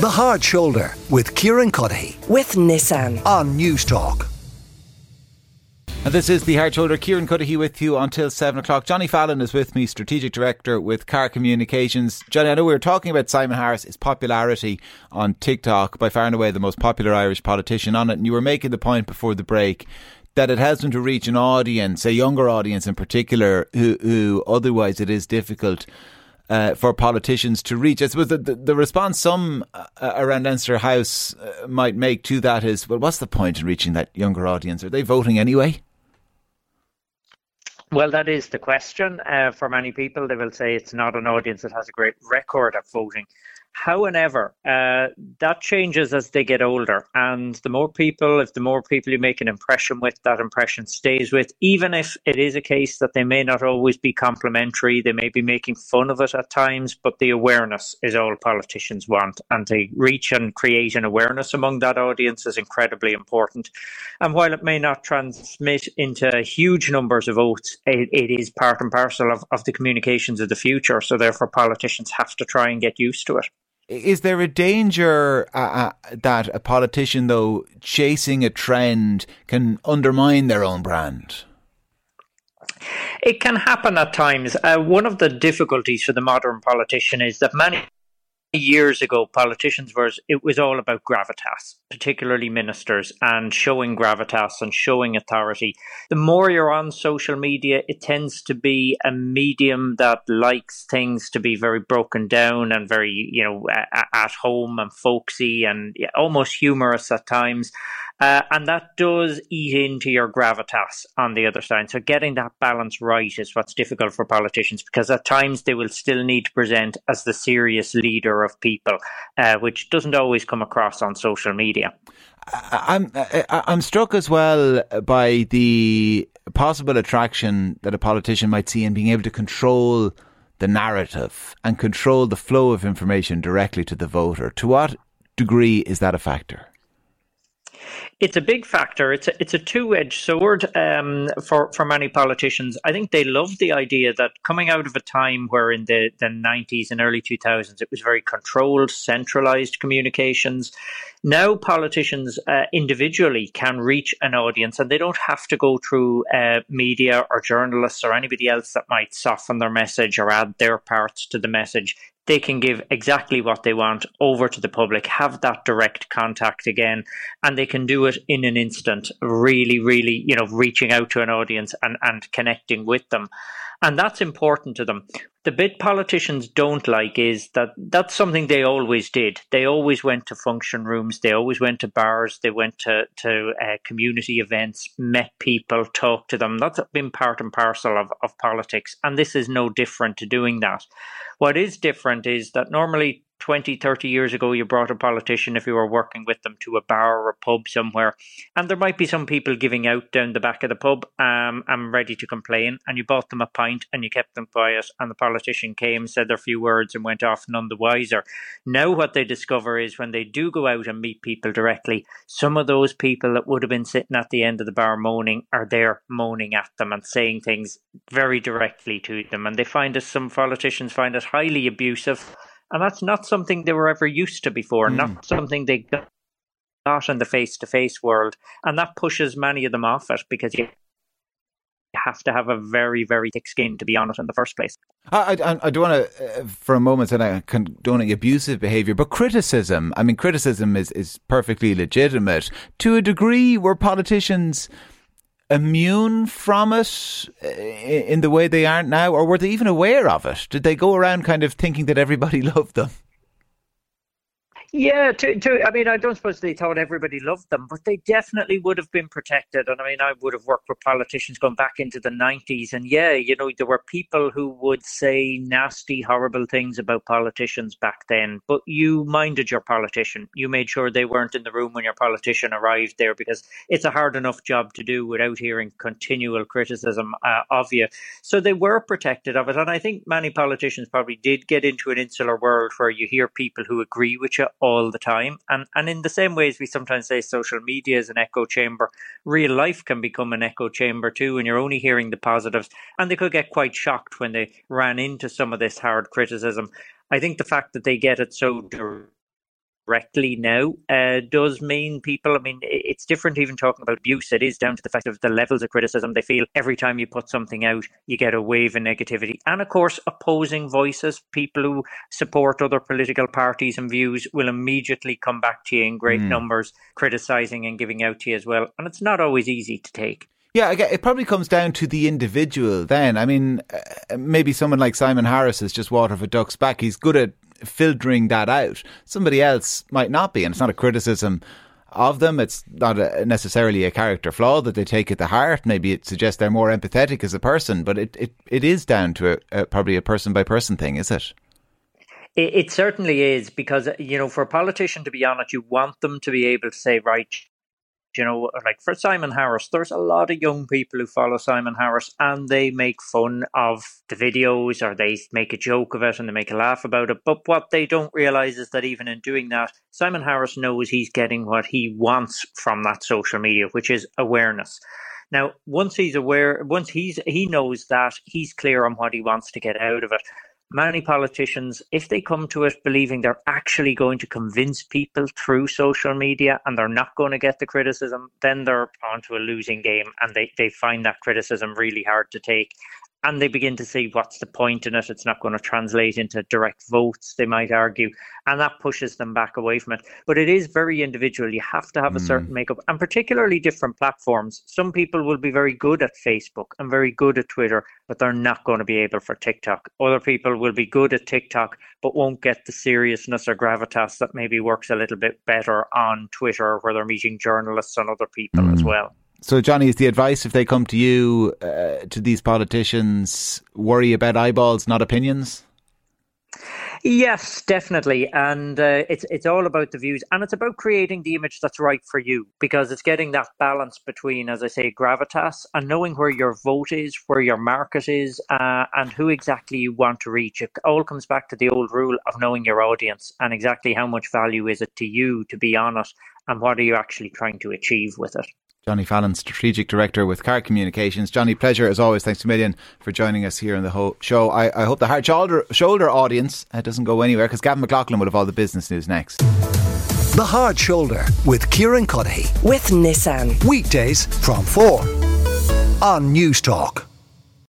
The Hard Shoulder with Kieran Cuddihy. With Nissan. On News Talk. And this is The Hard Shoulder. Kieran Cuddihy with you until 7 o'clock. Johnny Fallon is with me, Strategic Director with Carr Communications. Johnny, I know we were talking about Simon Harris, his popularity on TikTok, by far and away the most popular Irish politician on it. And you were making the point before the break that it has them to reach an audience, a younger audience in particular, who otherwise it is difficult for politicians to reach. I suppose the response some around Leinster House might make to that is, well, what's the point in reaching that younger audience? Are they voting anyway? Well, that is the question. For many people, they will say it's not an audience that has a great record of voting. However, that changes as they get older, and the more people you make an impression with, that impression stays with, even if it is a case that they may not always be complimentary, they may be making fun of it at times, but the awareness is all politicians want, and to reach and create an awareness among that audience is incredibly important. And while it may not transmit into huge numbers of votes, it is part and parcel of the communications of the future, so therefore politicians have to try and get used to it. Is there a danger that a politician, though, chasing a trend can undermine their own brand? It can happen at times. One of the difficulties for the modern politician is that many years ago, politicians it was all about gravitas, particularly ministers, and showing gravitas and showing authority. The more you're on social media, it tends to be a medium that likes things to be very broken down and very, at home and folksy and almost humorous at times. And that does eat into your gravitas on the other side. So getting that balance right is what's difficult for politicians, because at times they will still need to present as the serious leader of people, which doesn't always come across on social media. I'm struck as well by the possible attraction that a politician might see in being able to control the narrative and control the flow of information directly to the voter. To what degree is that a factor? It's a big factor. It's a two-edged sword for many politicians. I think they love the idea that coming out of a time where in the 90s and early 2000s, it was very controlled, centralized communications. Now politicians individually can reach an audience, and they don't have to go through media or journalists or anybody else that might soften their message or add their parts to the message. They can give exactly what they want over to the public, have that direct contact again, and they can do it in an instant, really, really, reaching out to an audience and connecting with them. And that's important to them. The bit politicians don't like is that that's something they always did. They always went to function rooms. They always went to bars. They went to community events, met people, talked to them. That's been part and parcel of politics. And this is no different to doing that. What is different is that normally 20, 30 years ago, you brought a politician, if you were working with them, to a bar or a pub somewhere, and there might be some people giving out down the back of the pub and ready to complain, and you bought them a pint and you kept them quiet, and the politician came, said their few words and went off none the wiser. Now what they discover is when they do go out and meet people directly, some of those people that would have been sitting at the end of the bar moaning are there moaning at them and saying things very directly to them, and they find that some politicians find it highly abusive. And that's not something they were ever used to before, not something they got in the face-to-face world. And that pushes many of them off it, because you have to have a very, very thick skin to be on it in the first place. I do want to, for a moment, say I condoning abusive behaviour, but criticism, criticism is perfectly legitimate. To a degree, were politicians immune from it in the way they aren't now, or were they even aware of it? Did they go around kind of thinking that everybody loved them? Yeah, I don't suppose they thought everybody loved them, but they definitely would have been protected. And I would have worked with politicians going back into the 90s. And there were people who would say nasty, horrible things about politicians back then. But you minded your politician. You made sure they weren't in the room when your politician arrived there, because it's a hard enough job to do without hearing continual criticism of you. So they were protected of it. And I think many politicians probably did get into an insular world where you hear people who agree with you all the time, and in the same way as we sometimes say social media is an echo chamber, real life can become an echo chamber too, and you're only hearing the positives, and they could get quite shocked when they ran into some of this hard criticism. I think the fact that they get it so directly now does mean people, I mean, it's different even talking about abuse. It is down to the fact of the levels of criticism. They feel every time you put something out, you get a wave of negativity. And of course, opposing voices, people who support other political parties and views will immediately come back to you in great numbers, criticising and giving out to you as well. And it's not always easy to take. Yeah, it probably comes down to the individual then. I mean, maybe someone like Simon Harris is just water for ducks back. He's good at filtering that out. Somebody else might not be. And it's not a criticism of them. It's not necessarily a character flaw that they take it to heart. Maybe it suggests they're more empathetic as a person. But it is down to probably a person by person thing, is it? It certainly is, because, you know, for a politician to be honest, you want them to be able to say, right, you know, like for Simon Harris, there's a lot of young people who follow Simon Harris and they make fun of the videos or they make a joke of it and they make a laugh about it. But what they don't realise is that even in doing that, Simon Harris knows he's getting what he wants from that social media, which is awareness. Now, once he's aware, he knows that, he's clear on what he wants to get out of it. Many politicians, if they come to it believing they're actually going to convince people through social media and they're not going to get the criticism, then they're onto a losing game and they find that criticism really hard to take. And they begin to see what's the point in it. It's not going to translate into direct votes, they might argue. And that pushes them back away from it. But it is very individual. You have to have a certain makeup, and particularly different platforms. Some people will be very good at Facebook and very good at Twitter, but they're not going to be able for TikTok. Other people will be good at TikTok, but won't get the seriousness or gravitas that maybe works a little bit better on Twitter, where they're meeting journalists and other people as well. So, Johnny, is the advice if they come to you, to these politicians, worry about eyeballs, not opinions? Yes, definitely. And it's all about the views, and it's about creating the image that's right for you, because it's getting that balance between, as I say, gravitas and knowing where your vote is, where your market is, and who exactly you want to reach. It all comes back to the old rule of knowing your audience and exactly how much value is it to you to be on it and what are you actually trying to achieve with it. Johnny Fallon, Strategic Director with Carr Communications. Johnny, pleasure as always. Thanks a million for joining us here on the whole show. I hope the hard shoulder audience doesn't go anywhere, because Gavin McLaughlin will have all the business news next. The Hard Shoulder with Kieran Cuddihy. With Nissan. Weekdays from 4 on News Talk.